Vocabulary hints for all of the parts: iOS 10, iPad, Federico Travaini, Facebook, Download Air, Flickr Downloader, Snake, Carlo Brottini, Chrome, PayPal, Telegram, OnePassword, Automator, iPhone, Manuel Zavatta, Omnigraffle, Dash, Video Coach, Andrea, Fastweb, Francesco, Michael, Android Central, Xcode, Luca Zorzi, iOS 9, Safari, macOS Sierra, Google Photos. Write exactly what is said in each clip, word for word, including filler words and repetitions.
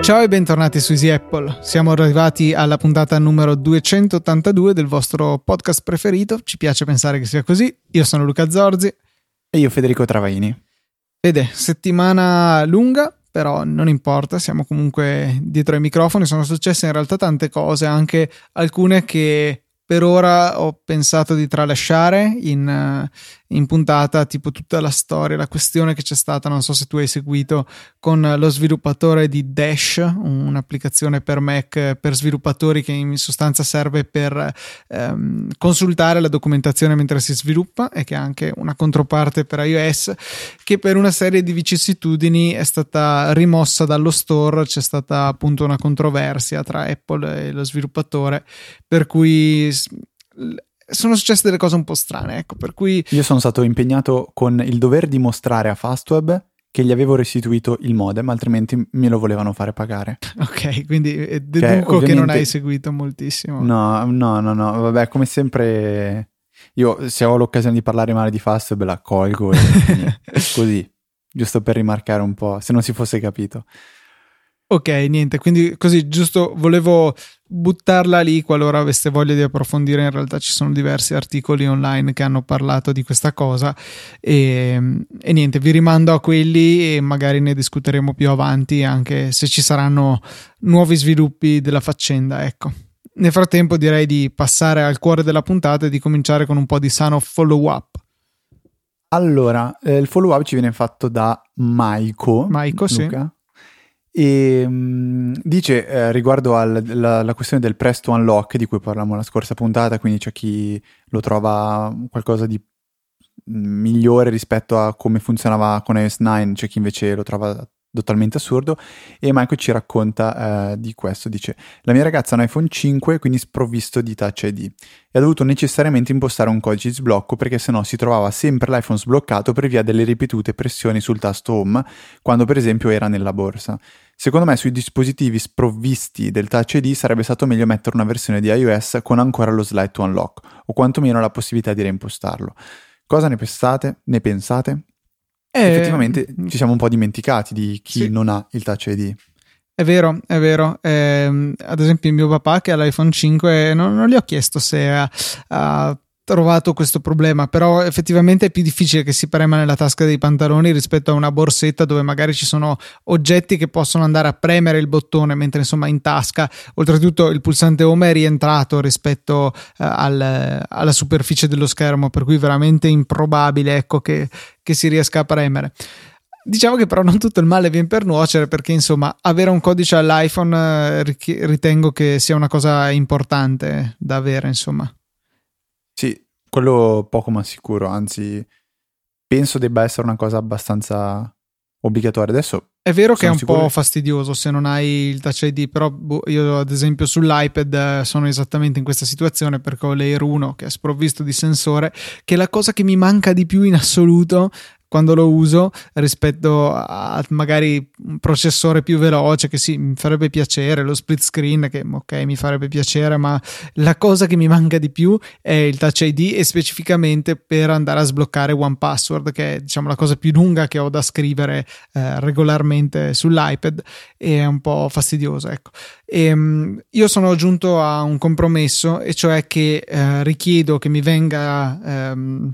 Ciao e bentornati su Easy Apple. Siamo arrivati alla puntata numero duecentottantadue del vostro podcast preferito. Ci piace pensare che sia così. Io sono Luca Zorzi. E io Federico Travaini. Vede, settimana lunga, però non importa, siamo comunque dietro ai microfoni. Sono successe in realtà tante cose, anche alcune che per ora ho pensato di tralasciare in, in puntata, tipo tutta la storia, la questione che c'è stata, non so se tu hai seguito, con lo sviluppatore di Dash, un'applicazione per Mac per sviluppatori che in sostanza serve per ehm, consultare la documentazione mentre si sviluppa e che è anche una controparte per iOS, che per una serie di vicissitudini è stata rimossa dallo store. C'è stata appunto una controversia tra Apple e lo sviluppatore, per cui sono successe delle cose un po' strane, ecco, per cui io sono stato impegnato con il dover dimostrare a Fastweb che gli avevo restituito il modem, altrimenti me lo volevano fare pagare. Ok, quindi deduco cioè, che non hai seguito moltissimo. No, no, no, no, vabbè, come sempre io se ho l'occasione di parlare male di Fastweb la colgo e così, giusto per rimarcare un po', se non si fosse capito. Ok, niente, quindi così giusto volevo buttarla lì qualora aveste voglia di approfondire. In realtà ci sono diversi articoli online che hanno parlato di questa cosa e, e niente, vi rimando a quelli e magari ne discuteremo più avanti, anche se ci saranno nuovi sviluppi della faccenda, ecco. Nel frattempo direi di passare al cuore della puntata e di cominciare con un po' di sano follow up. Allora, eh, il follow up ci viene fatto da Maico Maico, sì. E mh, dice eh, riguardo alla questione del Press to Unlock di cui parlavamo la scorsa puntata, quindi c'è chi lo trova qualcosa di migliore rispetto a come funzionava con iOS nove, c'è chi invece lo trova totalmente assurdo, e Michael ci racconta eh, di questo. Dice: la mia ragazza ha un iPhone cinque, quindi sprovvisto di Touch I D, e ha dovuto necessariamente impostare un codice di sblocco perché sennò si trovava sempre l'iPhone sbloccato per via delle ripetute pressioni sul tasto Home quando per esempio era nella borsa. Secondo me sui dispositivi sprovvisti del Touch I D sarebbe stato meglio mettere una versione di iOS con ancora lo slide to unlock, o quantomeno la possibilità di reimpostarlo. Cosa ne pensate? Ne pensate? Eh, Effettivamente ci siamo un po' dimenticati di chi sì. non ha il Touch I D. È vero, è vero. Eh, ad esempio mio papà che ha l'iPhone cinque, non, non gli ho chiesto se ha... ha trovato questo problema, però effettivamente è più difficile che si prema nella tasca dei pantaloni rispetto a una borsetta dove magari ci sono oggetti che possono andare a premere il bottone, mentre insomma in tasca oltretutto il pulsante Home è rientrato rispetto eh, al, alla superficie dello schermo, per cui veramente improbabile, ecco, che, che si riesca a premere. Diciamo che però non tutto il male viene per nuocere, perché insomma avere un codice all'iPhone eh, ritengo che sia una cosa importante da avere, insomma. Sì, quello poco ma sicuro, anzi penso debba essere una cosa abbastanza obbligatoria. Adesso è vero che è un sicuro... po' fastidioso se non hai il Touch I D, però io ad esempio sull'iPad sono esattamente in questa situazione perché ho l'Air uno che è sprovvisto di sensore, che è la cosa che mi manca di più in assoluto quando lo uso rispetto a magari un processore più veloce, che sì, mi farebbe piacere, lo split screen che ok mi farebbe piacere, ma la cosa che mi manca di più è il Touch I D, e specificamente per andare a sbloccare OnePassword, che è diciamo la cosa più lunga che ho da scrivere eh, regolarmente sull'iPad, e è un po' fastidiosa, ecco. E, um, io sono giunto a un compromesso, e cioè che eh, richiedo che mi venga ehm,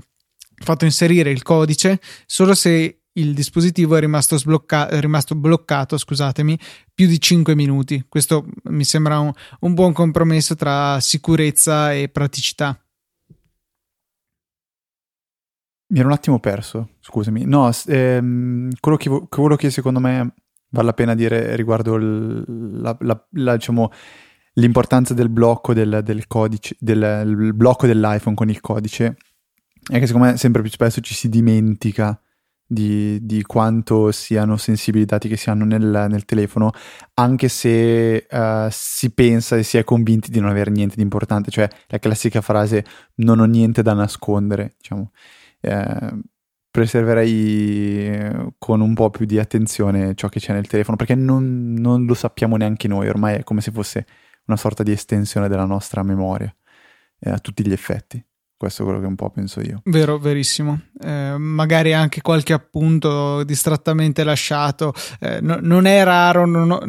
fatto inserire il codice solo se il dispositivo è rimasto, sblocca- è rimasto bloccato scusatemi, più di cinque minuti. Questo mi sembra un, un buon compromesso tra sicurezza e praticità. Mi ero un attimo perso, scusami. No, ehm, quello, che vo- quello che secondo me vale la pena dire riguardo il, la, la, la, diciamo, l'importanza del blocco del, del codice, del il blocco dell'iPhone con il codice, è che secondo me sempre più spesso ci si dimentica di, di quanto siano sensibili i dati che si hanno nel, nel telefono, anche se uh, si pensa e si è convinti di non avere niente di importante, cioè la classica frase non ho niente da nascondere, diciamo. Eh, preserverei con un po' più di attenzione ciò che c'è nel telefono, perché non, non lo sappiamo neanche noi, ormai è come se fosse una sorta di estensione della nostra memoria, eh, a tutti gli effetti. Questo è quello che un po' penso io. Vero, verissimo. Eh, magari anche qualche appunto distrattamente lasciato. Eh, no, non è raro non ho,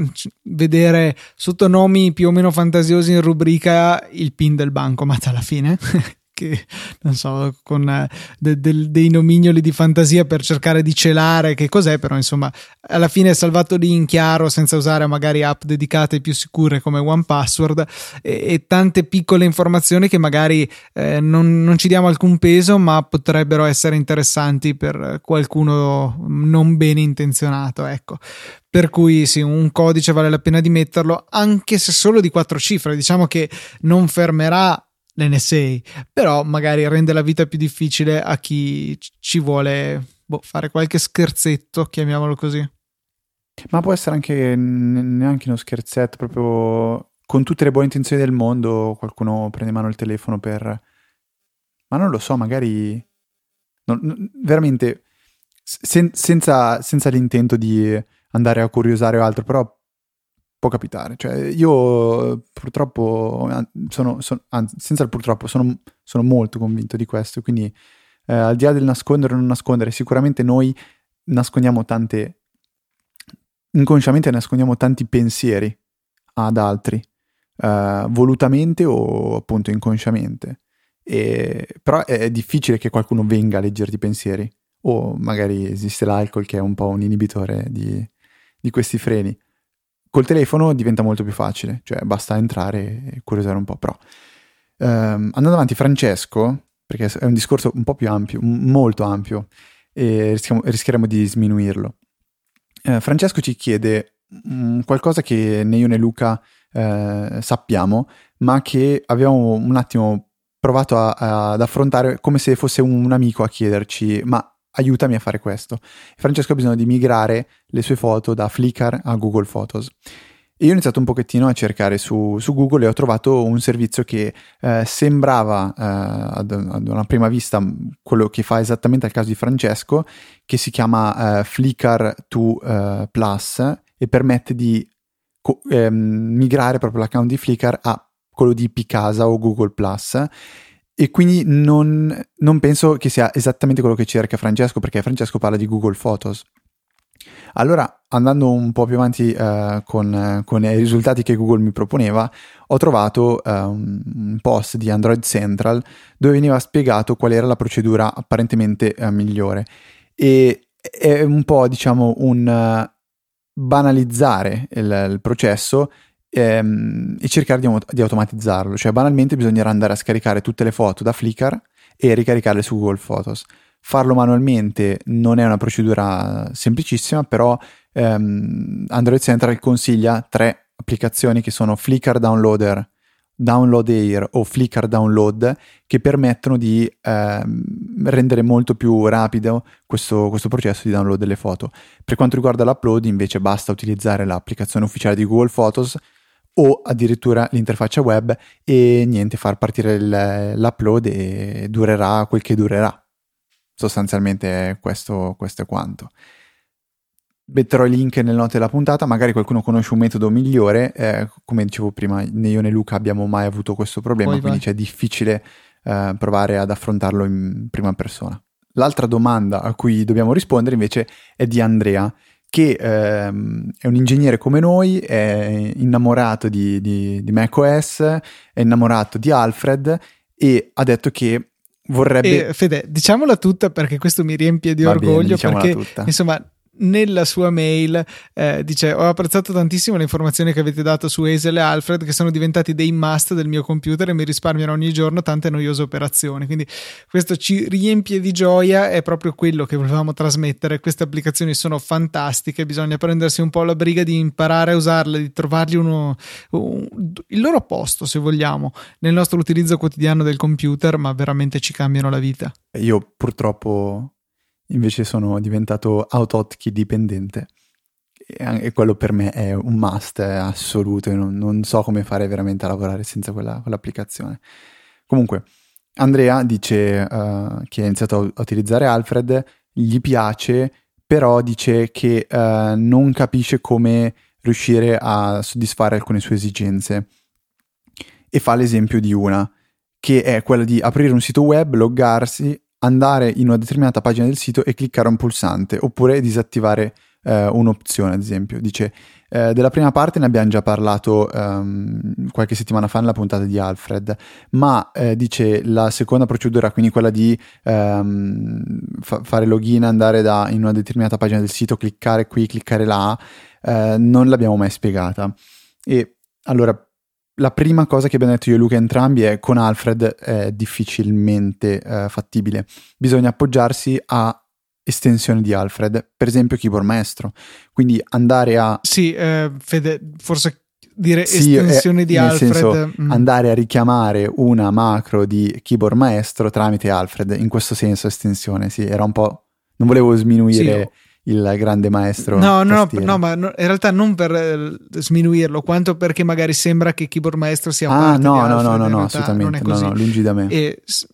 vedere sotto nomi più o meno fantasiosi in rubrica il PIN del bancomat alla fine. Che non so, con de, de, dei nomignoli di fantasia per cercare di celare che cos'è, però insomma alla fine è salvato lì in chiaro, senza usare magari app dedicate più sicure come OnePassword e, e tante piccole informazioni che magari eh, non, non ci diamo alcun peso, ma potrebbero essere interessanti per qualcuno non bene intenzionato, ecco. Per cui sì, un codice vale la pena di metterlo, anche se solo di quattro cifre. Diciamo che non fermerà l'N S A, però magari rende la vita più difficile a chi ci vuole boh, fare qualche scherzetto, chiamiamolo così. Ma può essere anche neanche uno scherzetto, proprio con tutte le buone intenzioni del mondo qualcuno prende in mano il telefono per, ma non lo so, magari non, non, veramente sen, senza, senza l'intento di andare a curiosare o altro, però può capitare. Cioè io purtroppo sono, sono anzi senza il purtroppo sono, sono molto convinto di questo, quindi eh, al di là del nascondere o non nascondere, sicuramente noi nascondiamo tante inconsciamente nascondiamo tanti pensieri ad altri, eh, volutamente o appunto inconsciamente, e, però è difficile che qualcuno venga a leggerti i pensieri, o magari esiste l'alcol che è un po' un inibitore di, di questi freni. Col telefono diventa molto più facile, cioè basta entrare e curiosare un po', però. Ehm, andando avanti, Francesco, perché è un discorso un po' più ampio, molto ampio, e rischieremo di sminuirlo. Ehm, Francesco ci chiede mh, qualcosa che né io né Luca eh, sappiamo, ma che abbiamo un attimo provato a, a, ad affrontare come se fosse un, un amico a chiederci, ma aiutami a fare questo. Francesco ha bisogno di migrare le sue foto da Flickr a Google Photos. E io ho iniziato un pochettino a cercare su, su Google e ho trovato un servizio che eh, sembrava eh, ad, ad una prima vista quello che fa esattamente al caso di Francesco, che si chiama eh, Flickr to eh, Plus e permette di co- eh, migrare proprio l'account di Flickr a quello di Picasa o Google Plus. E quindi non, non penso che sia esattamente quello che cerca Francesco, perché Francesco parla di Google Photos. Allora, andando un po' più avanti eh, con, con i risultati che Google mi proponeva, ho trovato eh, un post di Android Central dove veniva spiegato qual era la procedura apparentemente eh, migliore. E è un po', diciamo, un banalizzare il, il processo e cercare di, di automatizzarlo. Cioè banalmente bisognerà andare a scaricare tutte le foto da Flickr e ricaricarle su Google Photos. Farlo manualmente non è una procedura semplicissima, però ehm, Android Central consiglia tre applicazioni che sono Flickr Downloader, Download Air o Flickr Download, che permettono di ehm, rendere molto più rapido questo, questo processo di download delle foto. Per quanto riguarda l'upload invece basta utilizzare l'applicazione ufficiale di Google Photos o addirittura l'interfaccia web e niente, far partire il, l'upload e durerà quel che durerà. Sostanzialmente questo, questo è quanto. Metterò i link nelle note della puntata, magari qualcuno conosce un metodo migliore. Eh, come dicevo prima, né io né Luca abbiamo mai avuto questo problema, Poi quindi c'è difficile eh, provare ad affrontarlo in prima persona. L'altra domanda a cui dobbiamo rispondere invece è di Andrea, che ehm, è un ingegnere come noi, è innamorato di, di, di macOS, è innamorato di Alfred e ha detto che vorrebbe... Eh, Fede, diciamola tutta, perché questo mi riempie di Va orgoglio, bene, perché tutta. Insomma... Nella sua mail eh, dice: ho apprezzato tantissimo le informazioni che avete dato su Hazel e Alfred, che sono diventati dei must del mio computer e mi risparmiano ogni giorno tante noiose operazioni. Quindi questo ci riempie di gioia, è proprio quello che volevamo trasmettere. Queste applicazioni sono fantastiche, bisogna prendersi un po' la briga di imparare a usarle, di trovargli uno, un, il loro posto, se vogliamo, nel nostro utilizzo quotidiano del computer, ma veramente ci cambiano la vita. Io purtroppo invece sono diventato AutoHotkey dipendente e anche quello per me è un must assoluto e non, non so come fare veramente a lavorare senza quella, quell'applicazione. Comunque Andrea dice uh, che ha iniziato a utilizzare Alfred, gli piace, però dice che uh, non capisce come riuscire a soddisfare alcune sue esigenze e fa l'esempio di una, che è quella di aprire un sito web, loggarsi, andare in una determinata pagina del sito e cliccare un pulsante, oppure disattivare eh, un'opzione, ad esempio. Dice, eh, della prima parte ne abbiamo già parlato ehm, qualche settimana fa nella puntata di Alfred, ma eh, dice la seconda procedura, quindi quella di ehm, fa- fare login, andare da, in una determinata pagina del sito, cliccare qui, cliccare là, eh, non l'abbiamo mai spiegata. E allora, la prima cosa che abbiamo detto io e Luca entrambi è con Alfred è difficilmente eh, fattibile. Bisogna appoggiarsi a estensioni di Alfred, per esempio Keyboard Maestro. Quindi andare a... Sì, eh, Fede, forse dire sì, estensioni eh, di Alfred. Senso, mm. andare a richiamare una macro di Keyboard Maestro tramite Alfred, in questo senso estensione, sì, era un po'... Non volevo sminuire... Sì. Il grande maestro. No, no, no, ma in realtà non per eh, sminuirlo, quanto perché magari sembra che Keyboard Maestro sia ah, parte no, di Alfred. Ah no, no, no, assolutamente, non è così. No, no, lungi da me. E, s-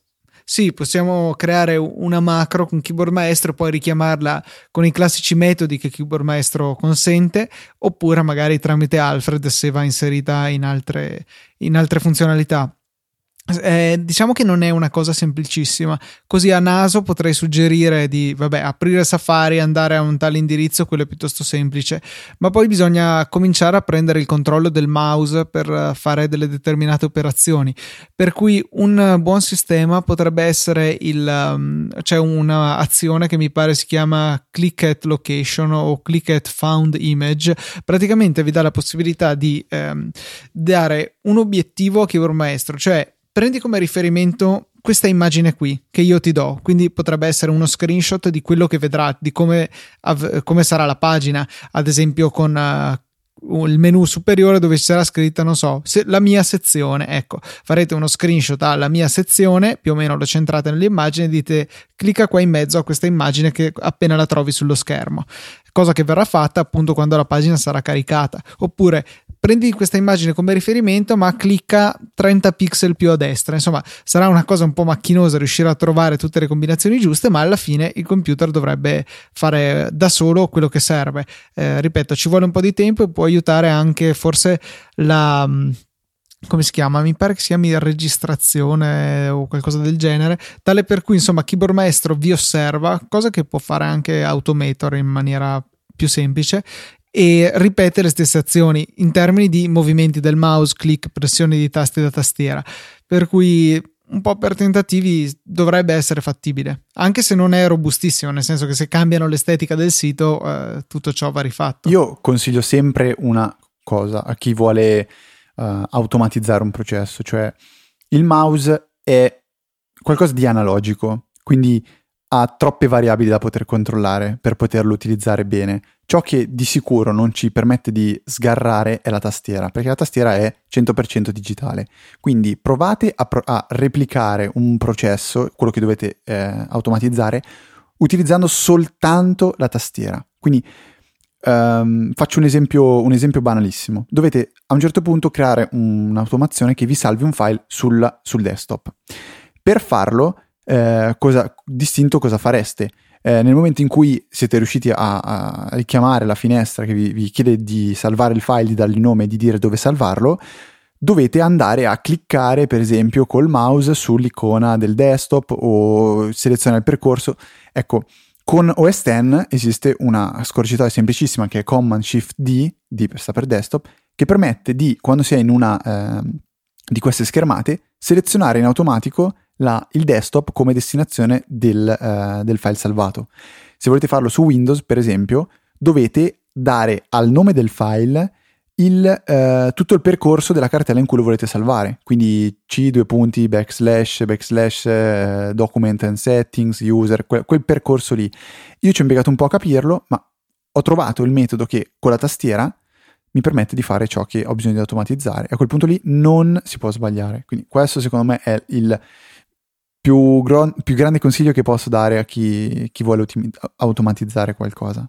sì, possiamo creare una macro con Keyboard Maestro, poi richiamarla con i classici metodi che Keyboard Maestro consente, oppure magari tramite Alfred se va inserita in altre, in altre funzionalità. Eh, diciamo che non è una cosa semplicissima, così a naso potrei suggerire di vabbè, aprire Safari, andare a un tale indirizzo, quello è piuttosto semplice, ma poi bisogna cominciare a prendere il controllo del mouse per fare delle determinate operazioni, per cui un buon sistema potrebbe essere il um, c'è cioè un'azione che mi pare si chiama click at location o click at found image, praticamente vi dà la possibilità di um, dare un obiettivo a Keyboard Maestro, cioè prendi come riferimento questa immagine qui che io ti do, quindi potrebbe essere uno screenshot di quello che vedrà, di come, av- come sarà la pagina, ad esempio con uh, il menu superiore dove ci sarà scritta, non so, se- la mia sezione, ecco, farete uno screenshot alla mia sezione, più o meno lo centrate nell'immagine e dite clicca qua in mezzo a questa immagine che appena la trovi sullo schermo, cosa che verrà fatta appunto quando la pagina sarà caricata, oppure prendi questa immagine come riferimento ma clicca trenta pixel più a destra, insomma sarà una cosa un po' macchinosa riuscire a trovare tutte le combinazioni giuste, ma alla fine il computer dovrebbe fare da solo quello che serve. Eh, ripeto, ci vuole un po' di tempo e può aiutare anche forse la... come si chiama? Mi pare che si chiami registrazione o qualcosa del genere, tale per cui insomma Keyboard Maestro vi osserva, cosa che può fare anche Automator in maniera più semplice, e ripete le stesse azioni in termini di movimenti del mouse, click, pressioni di tasti da tastiera, per cui un po' per tentativi dovrebbe essere fattibile, anche se non è robustissimo, nel senso che se cambiano l'estetica del sito eh, tutto ciò va rifatto. Io consiglio sempre una cosa a chi vuole uh, automatizzare un processo, cioè il mouse è qualcosa di analogico, quindi ha troppe variabili da poter controllare per poterlo utilizzare bene. Ciò che di sicuro non ci permette di sgarrare è la tastiera, perché la tastiera è cento per cento digitale. Quindi provate a, pro- a replicare un processo, quello che dovete eh, automatizzare, utilizzando soltanto la tastiera. Quindi ehm, faccio un esempio, un esempio banalissimo. Dovete a un certo punto creare un'automazione che vi salvi un file sul, sul desktop. Per farlo, eh, cosa, distinto cosa fareste? Eh, nel momento in cui siete riusciti a, a richiamare la finestra che vi, vi chiede di salvare il file, di dargli nome e di dire dove salvarlo, dovete andare a cliccare per esempio col mouse sull'icona del desktop o selezionare il percorso. Ecco, con O S X esiste una scorciatoia semplicissima che è Command Shift D, D sta per desktop, che permette di, quando si è in una eh, di queste schermate, selezionare in automatico La, il desktop come destinazione del, uh, del file salvato. Se volete farlo su Windows, per esempio, dovete dare al nome del file il, uh, tutto il percorso della cartella in cui lo volete salvare, quindi c due punti backslash backslash uh, document and settings user, quel, quel percorso lì. Io ci ho impiegato un po' a capirlo, ma ho trovato il metodo che con la tastiera mi permette di fare ciò che ho bisogno di automatizzare, a quel punto lì non si può sbagliare. Quindi questo secondo me è il Più, gro- più grande consiglio che posso dare a chi, chi vuole ottimi- automatizzare qualcosa.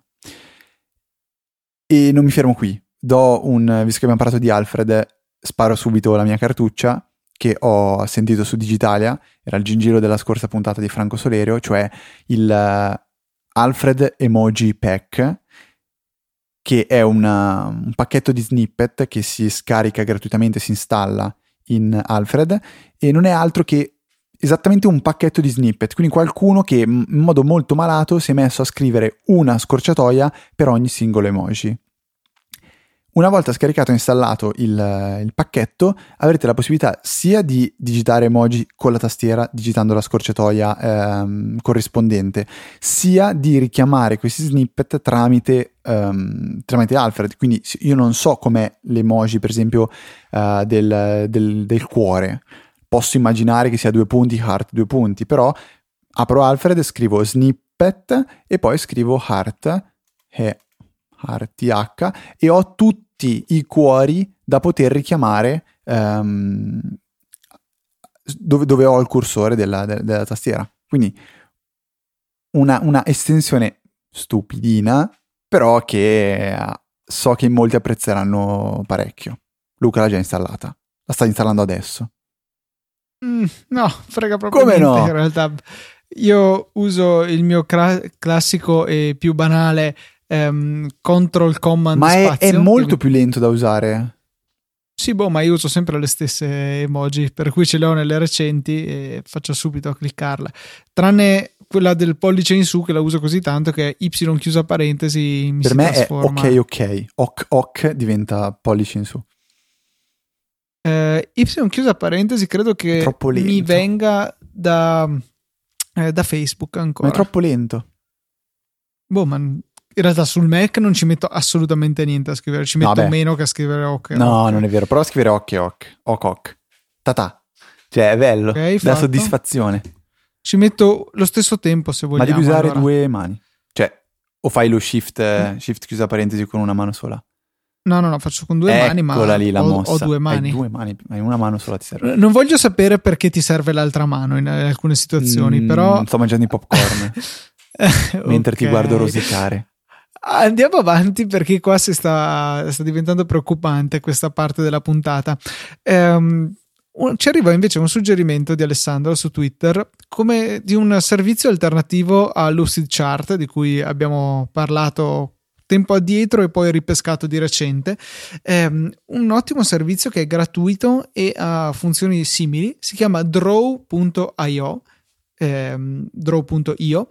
E non mi fermo qui, do un, visto che abbiamo parlato di Alfred, sparo subito la mia cartuccia che ho sentito su Digitalia, era il gingiro della scorsa puntata di Franco Solerio, cioè il Alfred Emoji Pack, che è una, un pacchetto di snippet che si scarica gratuitamente, si installa in Alfred, e non è altro che esattamente un pacchetto di snippet, quindi qualcuno che in modo molto malato si è messo a scrivere una scorciatoia per ogni singolo emoji. Una volta scaricato e installato il, il pacchetto, avrete la possibilità sia di digitare emoji con la tastiera, digitando la scorciatoia ehm, corrispondente, sia di richiamare questi snippet tramite, ehm, tramite Alfred. Quindi io non so com'è l'emoji, per esempio, eh, del, del, del cuore. Posso immaginare che sia due punti, heart, due punti, però apro Alfred, scrivo snippet e poi scrivo heart e... R T H, e ho tutti i cuori da poter richiamare um, dove, dove ho il cursore della, della, della tastiera. Quindi una, una estensione stupidina, però che so che molti apprezzeranno parecchio. Luca l'ha già installata, la sta installando adesso. Mm, no, frega proprio niente. Come no? In realtà io uso il mio cra- classico e più banale Um, control command ma è, spazio, è molto che... più lento da usare. Sì, boh, ma io uso sempre le stesse emoji, per cui ce le ho nelle recenti e faccio subito a cliccarla, tranne quella del pollice in su che la uso così tanto che y chiusa parentesi mi per si me trasforma. È ok ok ok ok diventa pollice in su. uh, y chiusa parentesi credo che mi venga da eh, da Facebook ancora, ma è troppo lento. Boh, ma in realtà sul Mac non ci metto assolutamente niente a scrivere, ci metto Vabbè. meno che a scrivere ok. No, ok. Non è vero, però a scrivere ok, ok, ok, ok. Tata. Cioè è bello, okay, la soddisfazione. Ci metto lo stesso tempo se vogliamo. Ma devi usare allora due mani. Cioè, o fai lo shift, mm. shift chiusa parentesi con una mano sola. No, no, no, faccio con due Eccola mani, ma lì la ho, mossa. ho due mani. Hai due mani, hai una mano sola ti serve. Non voglio sapere perché ti serve l'altra mano in alcune situazioni, mm, però... Sto mangiando i popcorn mentre okay. ti guardo rosicare. Andiamo avanti perché qua si sta, sta diventando preoccupante questa parte della puntata. Ehm, un, ci arriva invece un suggerimento di Alessandro su Twitter come di un servizio alternativo a LucidChart di cui abbiamo parlato tempo addietro e poi ripescato di recente. Ehm, un ottimo servizio che è gratuito e ha funzioni simili, si chiama draw punto io ehm, draw punto io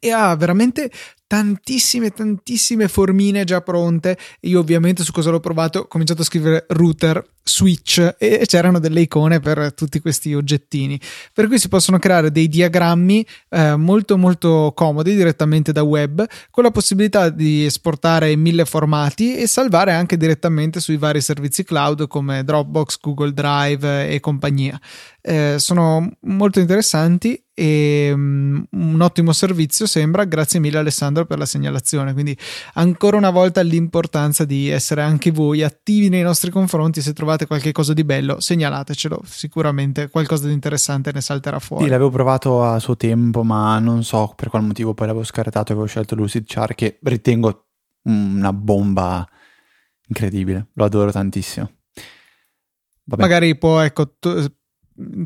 e ha veramente tantissime tantissime formine già pronte. Io ovviamente su cosa l'ho provato ho cominciato a scrivere router, switch e c'erano delle icone per tutti questi oggettini, per cui si possono creare dei diagrammi eh, molto molto comodi direttamente da web, con la possibilità di esportare in mille formati e salvare anche direttamente sui vari servizi cloud come Dropbox, Google Drive e compagnia. Eh, sono molto interessanti e um, un ottimo servizio sembra. Grazie mille Alessandro per la segnalazione, quindi ancora una volta l'importanza di essere anche voi attivi nei nostri confronti. Se trovate qualche cosa di bello segnalatecelo, sicuramente qualcosa di interessante ne salterà fuori. Sì, l'avevo provato a suo tempo ma non so per qual motivo poi l'avevo scartato e avevo scelto LucidChart che ritengo una bomba incredibile, lo adoro tantissimo. Vabbè. Magari poi ecco tu,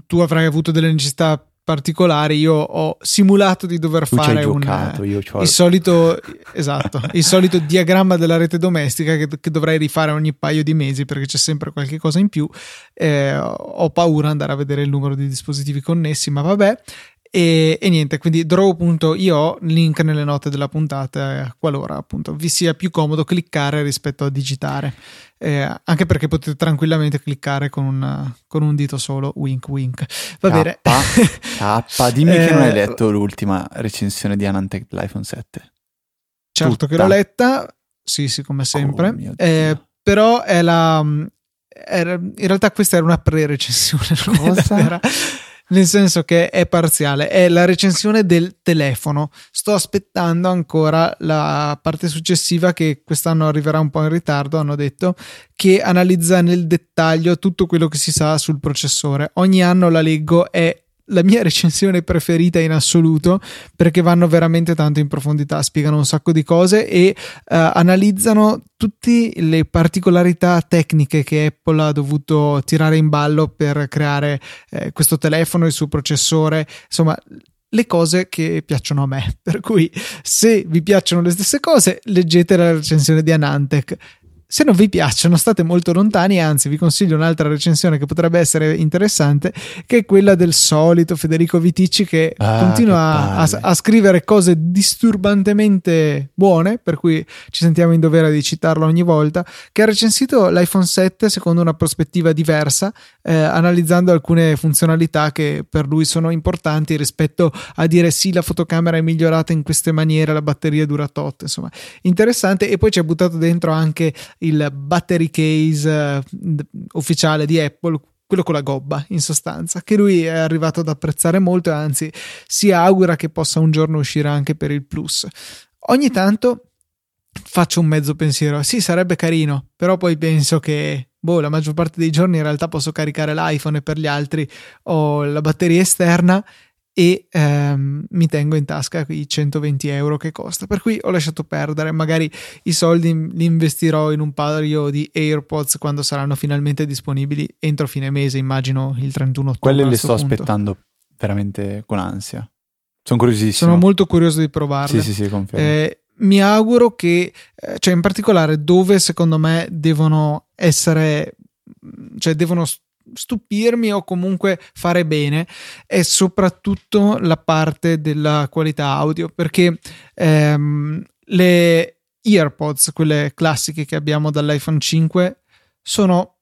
tu avrai avuto delle necessità particolari, io ho simulato di dover tu fare giocato, un io il solito esatto il solito diagramma della rete domestica che, che dovrei rifare ogni paio di mesi perché c'è sempre qualche cosa in più. Eh, ho paura di andare a vedere il numero di dispositivi connessi, ma vabbè. E, e niente, quindi draw punto io, link nelle note della puntata qualora appunto vi sia più comodo cliccare rispetto a digitare, eh, anche perché potete tranquillamente cliccare con un, con un dito solo, wink wink. Va K, bene K, dimmi eh, che non hai letto l'ultima recensione di Anandtech dell'iPhone sette. Certo Tutta. Che l'ho letta, sì sì come sempre. Oh, eh, però è la era, in realtà questa era una pre-recensione. Cosa? Era, nel senso che è parziale, è la recensione del telefono. Sto aspettando ancora la parte successiva che quest'anno arriverà un po' in ritardo, hanno detto, che analizza nel dettaglio tutto quello che si sa sul processore. Ogni anno la leggo, è la mia recensione preferita in assoluto perché vanno veramente tanto in profondità, spiegano un sacco di cose e uh, analizzano tutte le particolarità tecniche che Apple ha dovuto tirare in ballo per creare eh, questo telefono, il suo processore, insomma le cose che piacciono a me. Per cui se vi piacciono le stesse cose leggete la recensione di Anandtech. Se non vi piacciono state molto lontani, anzi vi consiglio un'altra recensione che potrebbe essere interessante, che è quella del solito Federico Viticci, che ah, continua che a, a scrivere cose disturbantemente buone, per cui ci sentiamo in dovere di citarlo ogni volta, che ha recensito l'iPhone sette secondo una prospettiva diversa, eh, analizzando alcune funzionalità che per lui sono importanti rispetto a dire sì, la fotocamera è migliorata in queste maniere, la batteria dura tot, insomma interessante. E poi ci ha buttato dentro anche il battery case eh, ufficiale di Apple, quello con la gobba in sostanza, che lui è arrivato ad apprezzare molto, e anzi si augura che possa un giorno uscire anche per il Plus. Ogni tanto faccio un mezzo pensiero, sì sarebbe carino, però poi penso che boh, la maggior parte dei giorni in realtà posso caricare l'iPhone e per gli altri ho la batteria esterna e ehm, mi tengo in tasca i centoventi euro che costa, per cui ho lasciato perdere. Magari i soldi li investirò in un paio di AirPods quando saranno finalmente disponibili entro fine mese, immagino il trentuno ottobre. Quelle le sto punto. aspettando veramente con ansia, sono curiosissimo, sono molto curioso di provarle. Sì sì sì, confermo. Eh, mi auguro che, cioè in particolare dove secondo me devono essere, cioè devono stupirmi o comunque fare bene, è soprattutto la parte della qualità audio, perché ehm, le EarPods, quelle classiche che abbiamo dall'iPhone cinque, sono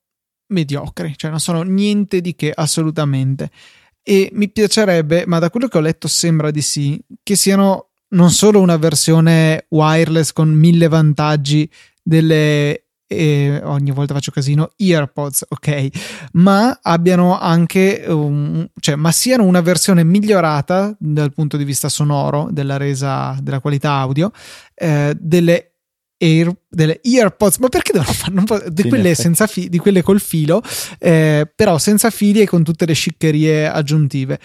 mediocri, cioè non sono niente di che assolutamente, e mi piacerebbe, ma da quello che ho letto sembra di sì, che siano non solo una versione wireless con mille vantaggi delle E ogni volta faccio casino EarPods, ok, ma abbiano anche um, cioè ma siano una versione migliorata dal punto di vista sonoro, della resa, della qualità audio eh, delle Air, delle EarPods. Ma perché devono fare di quelle senza fi, di quelle col filo eh, però senza fili e con tutte le sciccherie aggiuntive?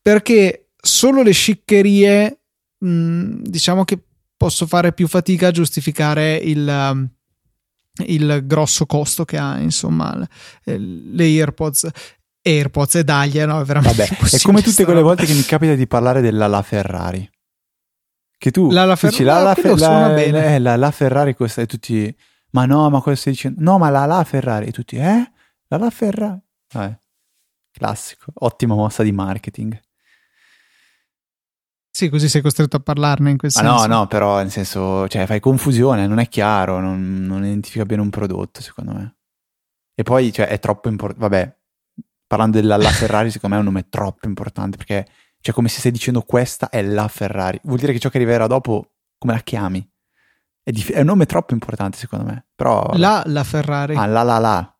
Perché solo le sciccherie mh, diciamo che posso fare più fatica a giustificare il um, il grosso costo che ha, insomma, le AirPods AirPods e daglia, no? È veramente Vabbè, è come tutte quelle volte che mi capita di parlare della LaFerrari, che tu la LaFerrari dici, la, la, la, la, bene. Eh, la LaFerrari questa, e tutti ma no, ma cosa stai dicendo? No, ma la LaFerrari, e tutti eh? La LaFerrari, vabbè, classico, ottima mossa di marketing. Sì, così sei costretto a parlarne in quel senso. Ah, no, no, però nel senso, cioè fai confusione, non è chiaro, non, non identifica bene un prodotto, secondo me. E poi, cioè, è troppo importante, vabbè, parlando della LaFerrari, secondo me è un nome troppo importante, perché, cioè, come se stai dicendo questa è LaFerrari, vuol dire che ciò che arriverà dopo, come la chiami? È, dif- è un nome troppo importante, secondo me, però... La LaFerrari. Ah, la la la.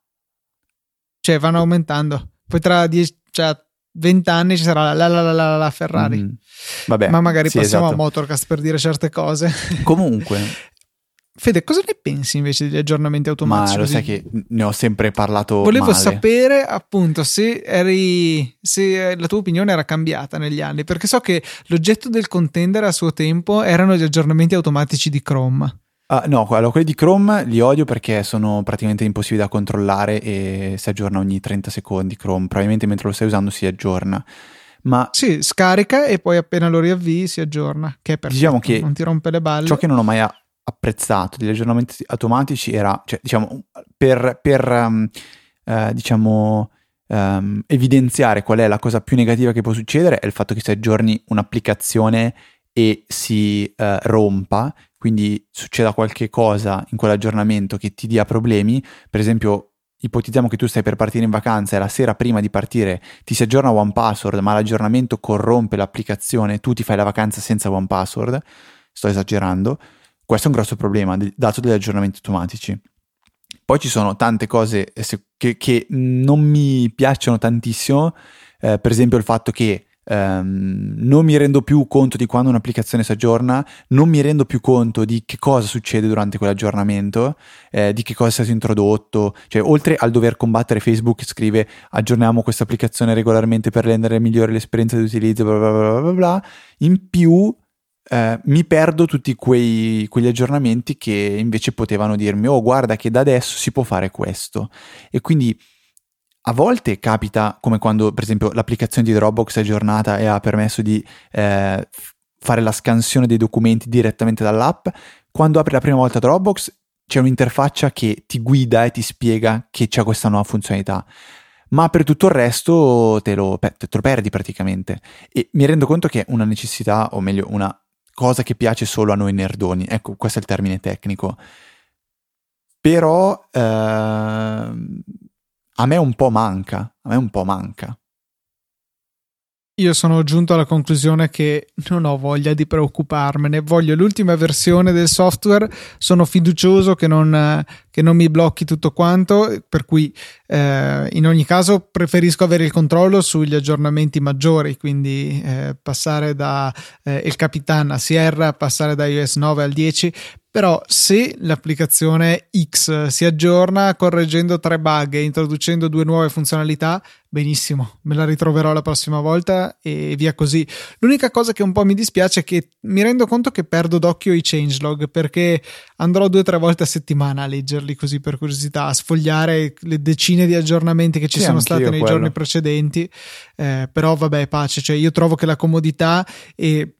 Cioè, vanno aumentando. Poi tra dieci... Cioè, vent'anni ci sarà la la la la, la Ferrari. Mm. Vabbè, ma magari sì, passiamo esatto. a Motorcast per dire certe cose. Comunque, Fede, cosa ne pensi invece degli aggiornamenti automatici? Ma lo sai che ne ho sempre parlato. Volevo male. sapere appunto se eri se la tua opinione era cambiata negli anni, perché so che l'oggetto del contendere a suo tempo erano gli aggiornamenti automatici di Chrome. Uh, no, allora, quelli di Chrome li odio perché sono praticamente impossibili da controllare e si aggiorna ogni trenta secondi Chrome, probabilmente mentre lo stai usando si aggiorna. Ma sì, scarica e poi appena lo riavvii si aggiorna, che è perfetto, diciamo che non ti rompe le balle. Ciò che non ho mai apprezzato degli aggiornamenti automatici era, cioè, diciamo, per, per um, uh, diciamo, um, evidenziare qual è la cosa più negativa che può succedere è il fatto che si aggiorni un'applicazione e si uh, rompa, quindi succeda qualche cosa in quell'aggiornamento che ti dia problemi. Per esempio, ipotizziamo che tu stai per partire in vacanza e la sera prima di partire ti si aggiorna OnePassword, ma l'aggiornamento corrompe l'applicazione, tu ti fai la vacanza senza OnePassword. Sto esagerando, questo è un grosso problema dato dagli aggiornamenti automatici. Poi ci sono tante cose che, che non mi piacciono tantissimo, eh, per esempio il fatto che Um, non mi rendo più conto di quando un'applicazione si aggiorna, non mi rendo più conto di che cosa succede durante quell'aggiornamento, eh, di che cosa è stato introdotto. Cioè, oltre al dover combattere Facebook che scrive aggiorniamo questa applicazione regolarmente per rendere migliore l'esperienza di utilizzo, bla bla bla bla bla, in più eh, mi perdo tutti quei, quegli aggiornamenti che invece potevano dirmi oh guarda che da adesso si può fare questo. E quindi a volte capita, come quando per esempio l'applicazione di Dropbox è aggiornata e ha permesso di eh, fare la scansione dei documenti direttamente dall'app. Quando apri la prima volta Dropbox c'è un'interfaccia che ti guida e ti spiega che c'è questa nuova funzionalità, ma per tutto il resto te lo, te lo perdi praticamente. E mi rendo conto che è una necessità, o meglio una cosa che piace solo a noi nerdoni, ecco, questo è il termine tecnico. Però eh, a me un po' manca, a me un po' manca. Io sono giunto alla conclusione che non ho voglia di preoccuparmene, voglio l'ultima versione del software, sono fiducioso che non, che non mi blocchi tutto quanto, per cui eh, in ogni caso preferisco avere il controllo sugli aggiornamenti maggiori, quindi eh, passare da eh, El Capitan a Sierra, passare da iOS nove al dieci. Però se l'applicazione X si aggiorna correggendo tre bug e introducendo due nuove funzionalità, benissimo, me la ritroverò la prossima volta e via così. L'unica cosa che un po' mi dispiace è che mi rendo conto che perdo d'occhio i changelog, perché andrò due o tre volte a settimana a leggerli così per curiosità, a sfogliare le decine di aggiornamenti che ci sì, sono stati nei quello. giorni precedenti. Eh, però vabbè, pace, cioè io trovo che la comodità e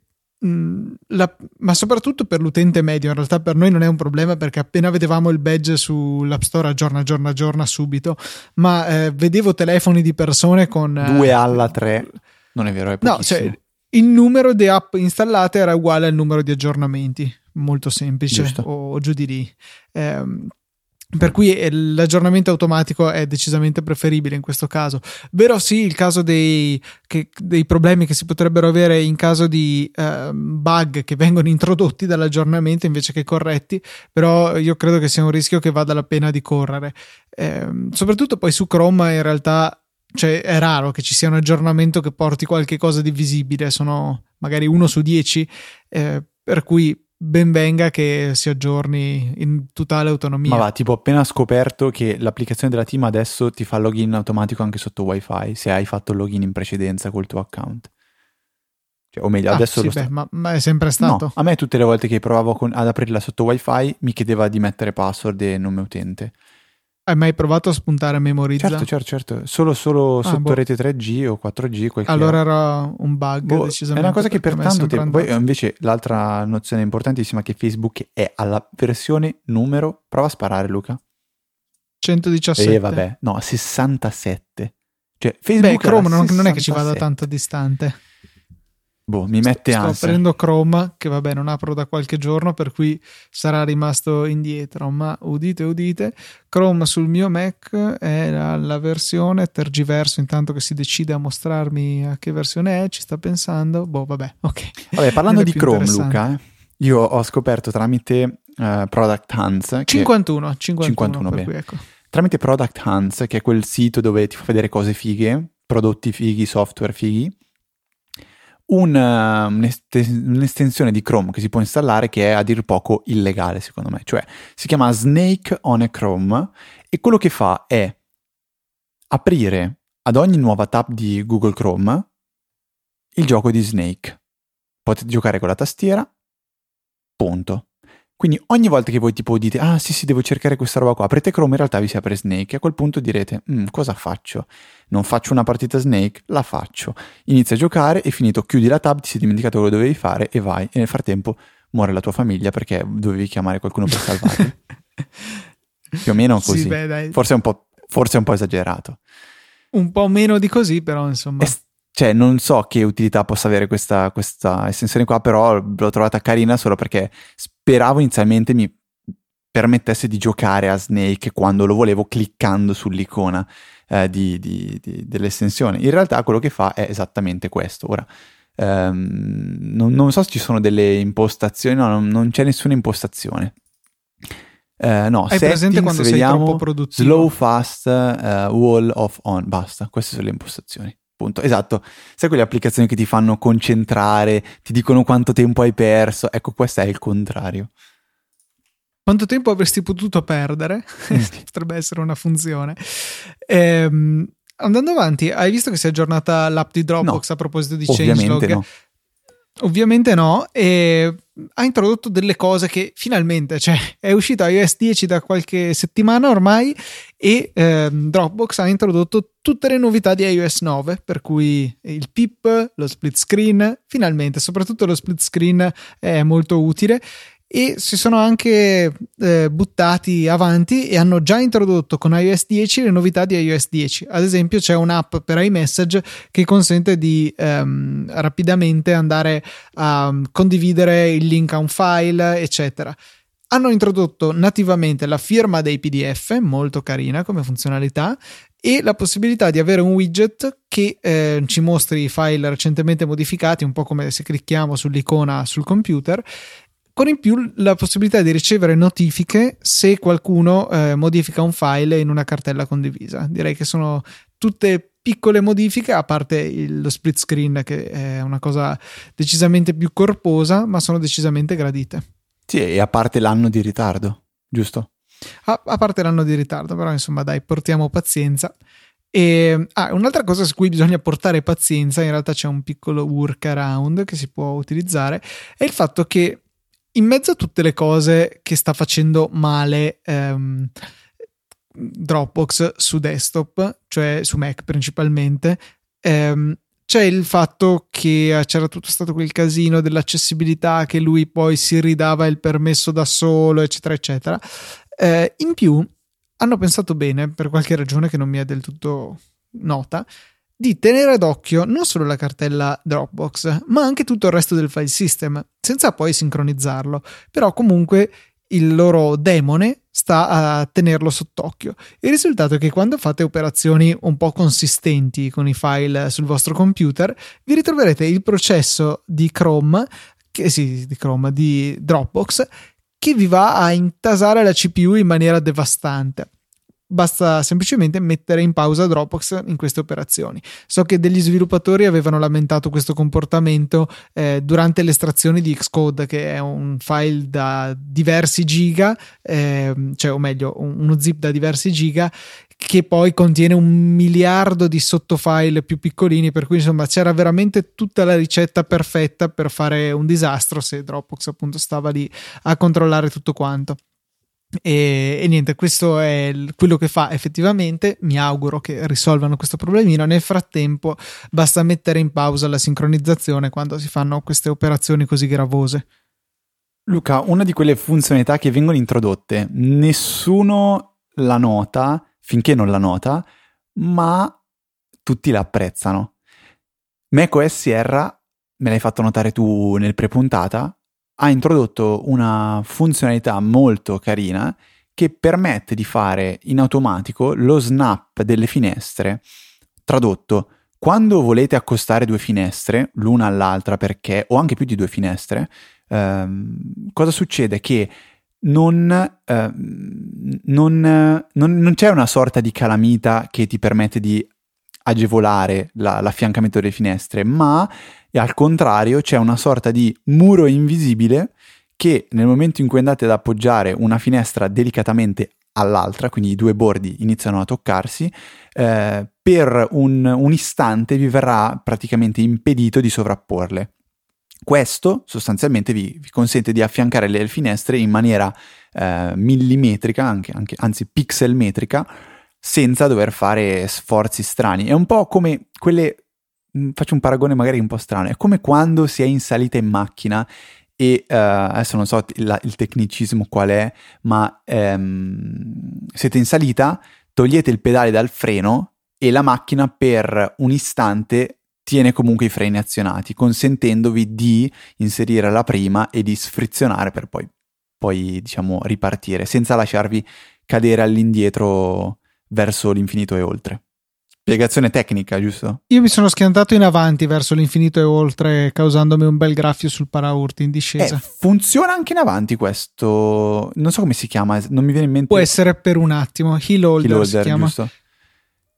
La, ma soprattutto per l'utente medio, in realtà per noi non è un problema, perché appena vedevamo il badge sull'App Store aggiorna aggiorna aggiorna subito, ma eh, vedevo telefoni di persone con due eh, alla tre, non è vero, è pochissimo. No, cioè, il numero di app installate era uguale al numero di aggiornamenti, molto semplice, o, o giù di lì, eh, per cui eh, l'aggiornamento automatico è decisamente preferibile in questo caso. Vero sì, il caso dei, che, dei problemi che si potrebbero avere in caso di eh, bug che vengono introdotti dall'aggiornamento invece che corretti, però io credo che sia un rischio che vada la pena di correre, eh, soprattutto poi su Chrome in realtà, cioè, è raro che ci sia un aggiornamento che porti qualche cosa di visibile, sono magari uno su dieci, eh, per cui ben venga che si aggiorni in totale autonomia. Ma va, tipo ho appena scoperto che l'applicazione della team adesso ti fa login automatico anche sotto wifi, se hai fatto il login in precedenza col tuo account, cioè, o meglio adesso ah, sì, lo sta... beh, ma, ma è sempre stato no, a me tutte le volte che provavo con... ad aprirla sotto wifi mi chiedeva di mettere password e nome utente. Hai mai provato a spuntare a Memorizza? Certo, certo, certo. Solo, solo ah, sotto boh. rete tre G o quattro G. Allora era un bug, boh, decisamente. È una cosa che per tanto tempo... Poi invece l'altra nozione importantissima è che Facebook è alla versione numero... Prova a sparare, Luca. centodiciassette. E eh, vabbè. No, sessantasette. Cioè, Facebook Beh, Chrome non, non è che ci vada tanto distante. Boh, mi mette ansia. Sto aprendo Chrome, che vabbè non apro da qualche giorno, per cui sarà rimasto indietro, ma udite udite, Chrome sul mio Mac è la, la versione tergiverso, intanto che si decide a mostrarmi a che versione è, ci sta pensando, boh vabbè, ok. Vabbè, parlando di Chrome, Luca, eh, io ho scoperto tramite uh, Product Hunt cinquantuno, cinquantuno, cinquantuno per beh. Cui, ecco. Tramite Product Hunt, che è quel sito dove ti fa vedere cose fighe, prodotti fighi, software fighi, Una, un'estensione di Chrome che si può installare, che è a dir poco illegale secondo me, cioè si chiama Snake on a Chrome, e quello che fa è aprire ad ogni nuova tab di Google Chrome il gioco di Snake. Potete giocare con la tastiera, punto. Quindi ogni volta che voi tipo dite ah sì sì devo cercare questa roba qua, aprite Chrome, in realtà vi si apre Snake, e a quel punto direte mm, cosa faccio? Non faccio una partita Snake? La faccio. Inizia a giocare e finito chiudi la tab, ti sei dimenticato quello che dovevi fare e vai, e nel frattempo muore la tua famiglia perché dovevi chiamare qualcuno per salvarti. Più o meno così. Sì, beh, dai. Forse è un po', forse è un po' esagerato. Un po' meno di così, però insomma. È, cioè non so che utilità possa avere questa, questa estensione qua, però l'ho trovata carina solo perché speravo inizialmente mi permettesse di giocare a Snake quando lo volevo cliccando sull'icona eh, di, di, di, dell'estensione. In realtà quello che fa è esattamente questo. Ora ehm, non, non so se ci sono delle impostazioni, no, non, non c'è nessuna impostazione. Eh, no, Hai settings, presente quando vediamo, sei troppo produttivo? Slow, fast, uh, wall off on, basta, queste sono le impostazioni. Punto. Esatto, sai quelle applicazioni che ti fanno concentrare, ti dicono quanto tempo hai perso, ecco questo è il contrario. Quanto tempo avresti potuto perdere? Potrebbe essere una funzione. Ehm, andando avanti, hai visto che si è aggiornata l'app di Dropbox no, a proposito di Changelog? No. Ovviamente no, e ha introdotto delle cose che finalmente, cioè è uscito iOS dieci da qualche settimana ormai e ehm, Dropbox ha introdotto tutte le novità di iOS nove, per cui il pip, lo split screen, finalmente, soprattutto lo split screen è molto utile, e si sono anche eh, buttati avanti e hanno già introdotto con iOS dieci le novità di iOS dieci. Ad esempio c'è un'app per iMessage che consente di ehm, rapidamente andare a condividere il link a un file, eccetera. Hanno introdotto nativamente la firma dei P D F, molto carina come funzionalità, e la possibilità di avere un widget che eh, ci mostri i file recentemente modificati, un po' come se clicchiamo sull'icona sul computer, con in più la possibilità di ricevere notifiche se qualcuno eh, modifica un file in una cartella condivisa. Direi che sono tutte piccole modifiche, a parte il, lo split screen, che è una cosa decisamente più corposa, ma sono decisamente gradite. Sì, e a parte l'anno di ritardo, giusto? A, a parte l'anno di ritardo, però insomma dai, portiamo pazienza. E ah, un'altra cosa su cui bisogna portare pazienza, in realtà c'è un piccolo workaround che si può utilizzare, è il fatto che in mezzo a tutte le cose che sta facendo male ehm, Dropbox su desktop, cioè su Mac principalmente, ehm, c'è il fatto che c'era tutto stato quel casino dell'accessibilità, che lui poi si ridava il permesso da solo, eccetera eccetera. Eh, in più hanno pensato bene, per qualche ragione che non mi è del tutto nota, di tenere d'occhio non solo la cartella Dropbox ma anche tutto il resto del file system, senza poi sincronizzarlo, però comunque il loro demone sta a tenerlo sott'occhio. Il risultato è che quando fate operazioni un po' consistenti con i file sul vostro computer, vi ritroverete il processo di Chrome, che, sì, di Chrome, di Dropbox, che vi va a intasare la C P U in maniera devastante. Basta semplicemente mettere in pausa Dropbox in queste operazioni. So che degli sviluppatori avevano lamentato questo comportamento eh, durante l'estrazione di Xcode, che è un file da diversi giga, eh, cioè o meglio uno zip da diversi giga, che poi contiene un miliardo di sottofile più piccolini, per cui insomma c'era veramente tutta la ricetta perfetta per fare un disastro se Dropbox appunto stava lì a controllare tutto quanto. E, e niente, questo è l- quello che fa effettivamente. Mi auguro che risolvano questo problemino. Nel frattempo basta mettere in pausa la sincronizzazione quando si fanno queste operazioni così gravose. Luca, una di quelle funzionalità che vengono introdotte nessuno la nota finché non la nota, ma tutti la apprezzano. macOS Sierra, me l'hai fatto notare tu nel pre-puntata, ha introdotto una funzionalità molto carina che permette di fare in automatico lo snap delle finestre. Tradotto, quando volete accostare due finestre, l'una all'altra, perché o anche più di due finestre, ehm, cosa succede? Che non, ehm, non, non, non c'è una sorta di calamita che ti permette di agevolare la, l'affiancamento delle finestre, ma e al contrario c'è una sorta di muro invisibile che nel momento in cui andate ad appoggiare una finestra delicatamente all'altra, quindi i due bordi iniziano a toccarsi, eh, per un, un istante vi verrà praticamente impedito di sovrapporle. Questo sostanzialmente vi, vi consente di affiancare le finestre in maniera eh, millimetrica, anche, anche, anzi pixelmetrica, senza dover fare sforzi strani. È un po' come quelle... Faccio un paragone magari un po' strano. È come quando si è in salita in macchina e uh, adesso non so il, il tecnicismo qual è, ma um, siete in salita, togliete il pedale dal freno e la macchina per un istante tiene comunque i freni azionati, consentendovi di inserire la prima e di sfrizionare per poi, poi diciamo ripartire, senza lasciarvi cadere all'indietro verso l'infinito e oltre. Spiegazione tecnica, giusto? Io mi sono schiantato in avanti verso l'infinito e oltre, causandomi un bel graffio sul paraurti in discesa. Eh, funziona anche in avanti questo, non so come si chiama, non mi viene in mente. Può essere per un attimo, heel holder, heel holder si chiama. Giusto.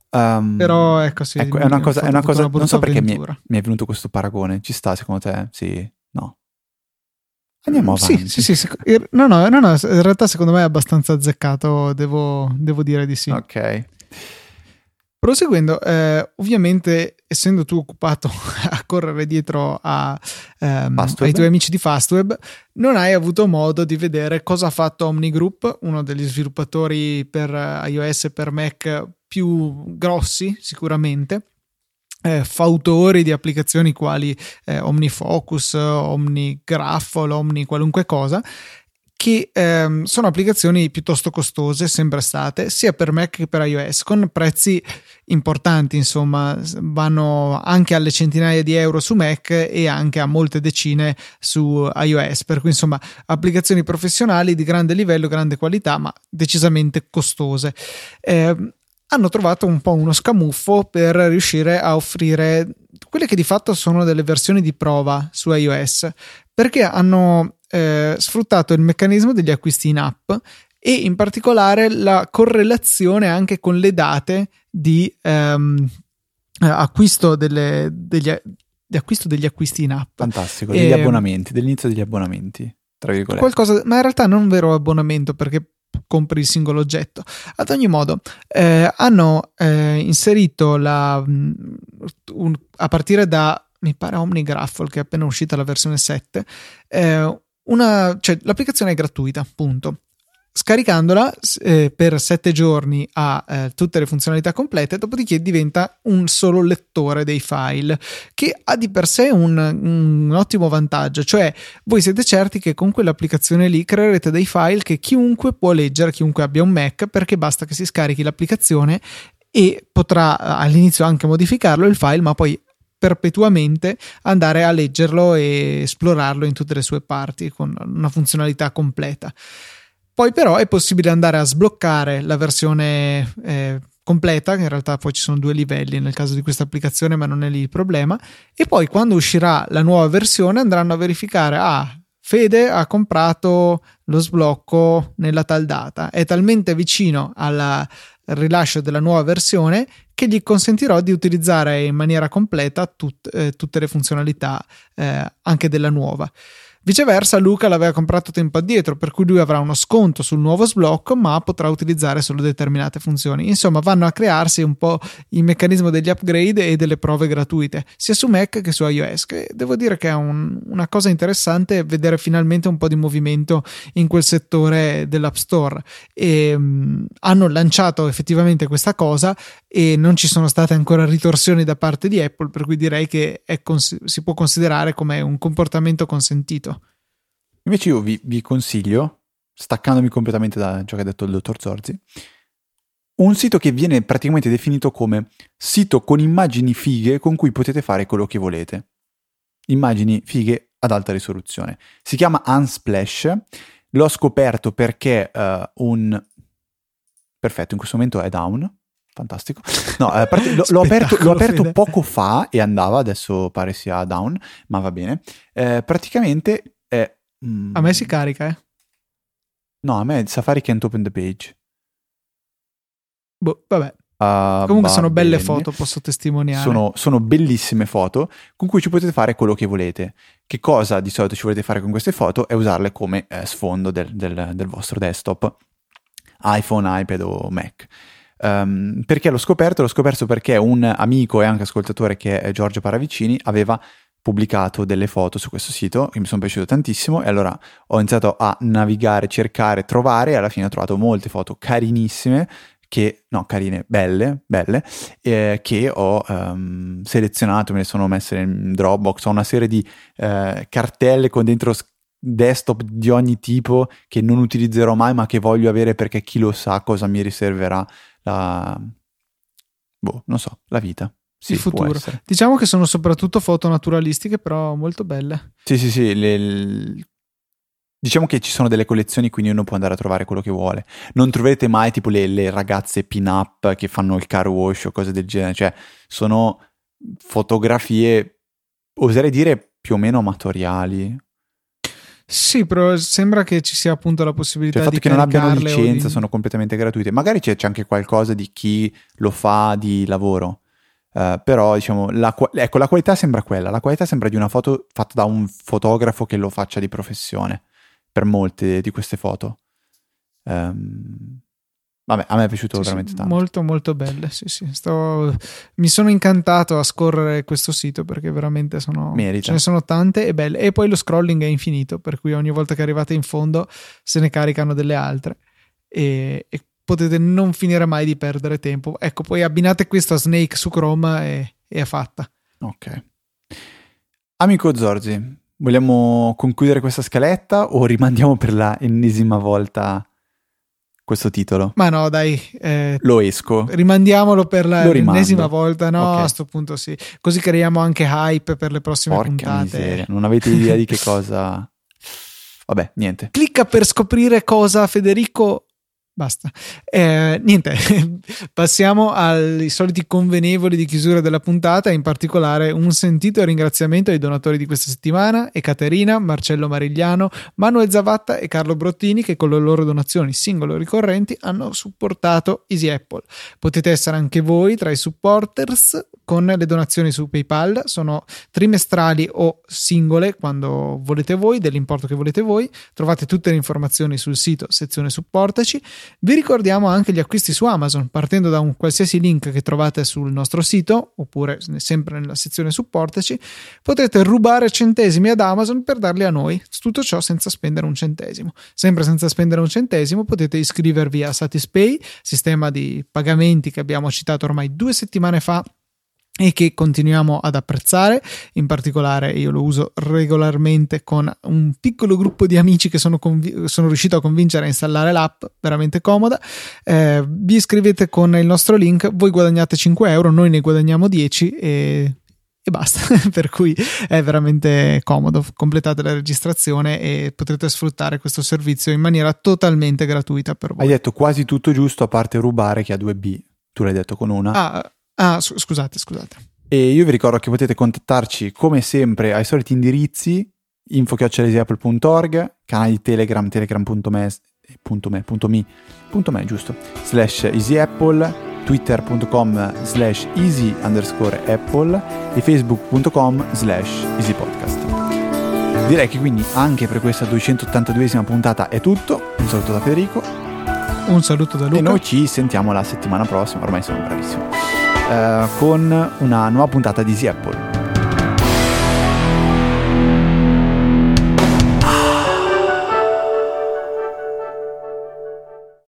Um, Però ecco, sì, ecco, è una cosa, è una cosa, una non so perché mi è, mi è venuto questo paragone. Ci sta secondo te? Sì, no. Andiamo avanti. Sì, sì, sì. No, no, no, no, in realtà secondo me è abbastanza azzeccato, devo, devo dire di sì. Ok. Proseguendo, eh, ovviamente essendo tu occupato a correre dietro a, ehm, ai tuoi amici di Fastweb, non hai avuto modo di vedere cosa ha fatto Omnigraffle, uno degli sviluppatori per iOS e per Mac più grossi sicuramente, eh, fautori di applicazioni quali eh, OmniFocus, Omnigraffle, Omni qualunque cosa, che ehm, sono applicazioni piuttosto costose, sempre state, sia per Mac che per iOS, con prezzi importanti, insomma, vanno anche alle centinaia di euro su Mac e anche a molte decine su iOS, per cui insomma applicazioni professionali di grande livello, grande qualità, ma decisamente costose. Eh, hanno trovato un po' uno scamuffo per riuscire a offrire quelle che di fatto sono delle versioni di prova su iOS, perché hanno Eh, sfruttato il meccanismo degli acquisti in app e in particolare la correlazione anche con le date di ehm, acquisto delle, degli, di acquisto degli acquisti in app. Fantastico, degli e, abbonamenti, dell'inizio degli abbonamenti, tra virgolette. Qualcosa, ma in realtà non un vero abbonamento perché compri il singolo oggetto. Ad ogni modo eh, hanno eh, inserito la, un, a partire da, mi pare, Omnigraffle, che è appena uscita la versione sette, eh, Una, cioè, l'applicazione è gratuita, punto. Scaricandola eh, per sette giorni ha eh, tutte le funzionalità complete, dopodiché diventa un solo lettore dei file, che ha di per sé un, un ottimo vantaggio, cioè voi siete certi che con quell'applicazione lì creerete dei file che chiunque può leggere, chiunque abbia un Mac, perché basta che si scarichi l'applicazione e potrà all'inizio anche modificarlo il file, ma poi perpetuamente andare a leggerlo e esplorarlo in tutte le sue parti con una funzionalità completa. Poi però è possibile andare a sbloccare la versione eh, completa, che in realtà poi ci sono due livelli nel caso di questa applicazione, ma non è lì il problema, e poi quando uscirà la nuova versione andranno a verificare: ah, Fede ha comprato lo sblocco nella tal data, è talmente vicino alla rilascio della nuova versione che gli consentirò di utilizzare in maniera completa tut, eh, tutte le funzionalità eh, anche della nuova. Viceversa, Luca l'aveva comprato tempo addietro, per cui lui avrà uno sconto sul nuovo sblocco ma potrà utilizzare solo determinate funzioni. Insomma, vanno a crearsi un po' il meccanismo degli upgrade e delle prove gratuite sia su Mac che su iOS, che devo dire che è un, una cosa interessante vedere finalmente un po' di movimento in quel settore dell'App Store. E, mh, hanno lanciato effettivamente questa cosa e non ci sono state ancora ritorsioni da parte di Apple, per cui direi che è cons- si può considerare come un comportamento consentito. Invece io vi, vi consiglio, staccandomi completamente da ciò che ha detto il dottor Zorzi, un sito che viene praticamente definito come sito con immagini fighe con cui potete fare quello che volete. Immagini fighe ad alta risoluzione. Si chiama Unsplash. L'ho scoperto perché uh, un... Perfetto, in questo momento è down. Fantastico. No, eh, parte, lo, l'ho aperto, l'ho aperto poco fa e andava, adesso pare sia down, ma va bene. Eh, praticamente... Eh, mm, a me si carica, eh? No, a me è Safari can't open the page. Boh, vabbè. Uh, Comunque va sono belle bene. Foto, posso testimoniare. Sono, sono bellissime foto con cui ci potete fare quello che volete. Che cosa di solito ci volete fare con queste foto? È usarle come eh, sfondo del, del, del vostro desktop, iPhone, iPad o Mac. Um, perché l'ho scoperto? L'ho scoperto perché un amico e anche ascoltatore, che è Giorgio Paravicini, aveva pubblicato delle foto su questo sito che mi sono piaciuto tantissimo, e allora ho iniziato a navigare, cercare, trovare, e alla fine ho trovato molte foto carinissime che, no carine, belle, belle, eh, che ho um, selezionato, me le sono messe in Dropbox, ho una serie di eh, cartelle con dentro desktop di ogni tipo che non utilizzerò mai ma che voglio avere, perché chi lo sa cosa mi riserverà la... boh, non so, la vita. Sì, il futuro. Diciamo che sono soprattutto foto naturalistiche, però molto belle. Sì, sì, sì. Le, le... Diciamo che ci sono delle collezioni, quindi uno può andare a trovare quello che vuole. Non troverete mai tipo le, le ragazze pin-up che fanno il car wash o cose del genere. Cioè, sono fotografie, oserei dire, più o meno amatoriali. Sì, però sembra che ci sia appunto la possibilità, cioè, il fatto di che non abbiano licenza, di... sono completamente gratuite. Magari c'è, c'è anche qualcosa di chi lo fa di lavoro. Uh, però diciamo la, ecco, la qualità sembra quella la qualità sembra di una foto fatta da un fotografo che lo faccia di professione, per molte di queste foto. um, vabbè, a me è piaciuto sì, veramente sì, tanto, molto molto belle. Sì, sì, sto, mi sono incantato a scorrere questo sito perché veramente sono, ce ne sono tante e belle, e poi lo scrolling è infinito, per cui ogni volta che arrivate in fondo se ne caricano delle altre e, e potete non finire mai di perdere tempo. Ecco, poi abbinate questo a Snake su Chrome e, e è fatta. Ok. Amico Zorzi, Vogliamo concludere questa scaletta o rimandiamo per la ennesima volta questo titolo? Ma no, dai. Eh, Lo esco. Rimandiamolo per la l'ennesima volta, no? Okay. A sto punto sì. Così creiamo anche hype per le prossime Porca puntate. Miseria. Non avete idea di che cosa... Vabbè, niente. Clicca per scoprire cosa Federico... Basta. Eh, niente, passiamo ai soliti convenevoli di chiusura della puntata, in particolare un sentito ringraziamento ai donatori di questa settimana: Ecaterina, Marcello Marigliano, Manuel Zavatta e Carlo Brottini, che con le loro donazioni singolo ricorrenti hanno supportato Easy Apple. Potete essere anche voi tra i supporters con le donazioni su PayPal, sono trimestrali o singole quando volete voi, dell'importo che volete voi. Trovate tutte le informazioni sul sito, sezione supportaci. Vi ricordiamo anche gli acquisti su Amazon, partendo da un qualsiasi link che trovate sul nostro sito, oppure sempre nella sezione supportaci, potete rubare centesimi ad Amazon per darli a noi, tutto ciò senza spendere un centesimo. Sempre senza spendere un centesimo potete iscrivervi a Satispay, sistema di pagamenti che abbiamo citato ormai due settimane fa e che continuiamo ad apprezzare. In particolare io lo uso regolarmente con un piccolo gruppo di amici che sono, conv- sono riuscito a convincere a installare l'app, veramente comoda. Eh, vi iscrivete con il nostro link, voi guadagnate cinque euro, noi ne guadagniamo dieci e, e basta per cui è veramente comodo. Completate la registrazione e potrete sfruttare questo servizio in maniera totalmente gratuita per voi. Hai detto quasi tutto giusto, a parte rubare che ha due B, tu l'hai detto con una. ah Ah, scusate, scusate. E io vi ricordo che potete contattarci come sempre ai soliti indirizzi: info chiocciola easyapple punto org, canali Telegram, telegram.me.me.me, giusto? slash easyapple, twitter.com slash easy underscore apple e facebook.com slash easypodcast. Direi che quindi anche per questa duecentottantaduesima puntata è tutto. Un saluto da Federico. Un saluto da Luca. E noi ci sentiamo la settimana prossima, ormai sono bravissimo. Uh, con una nuova puntata di Easy Apple.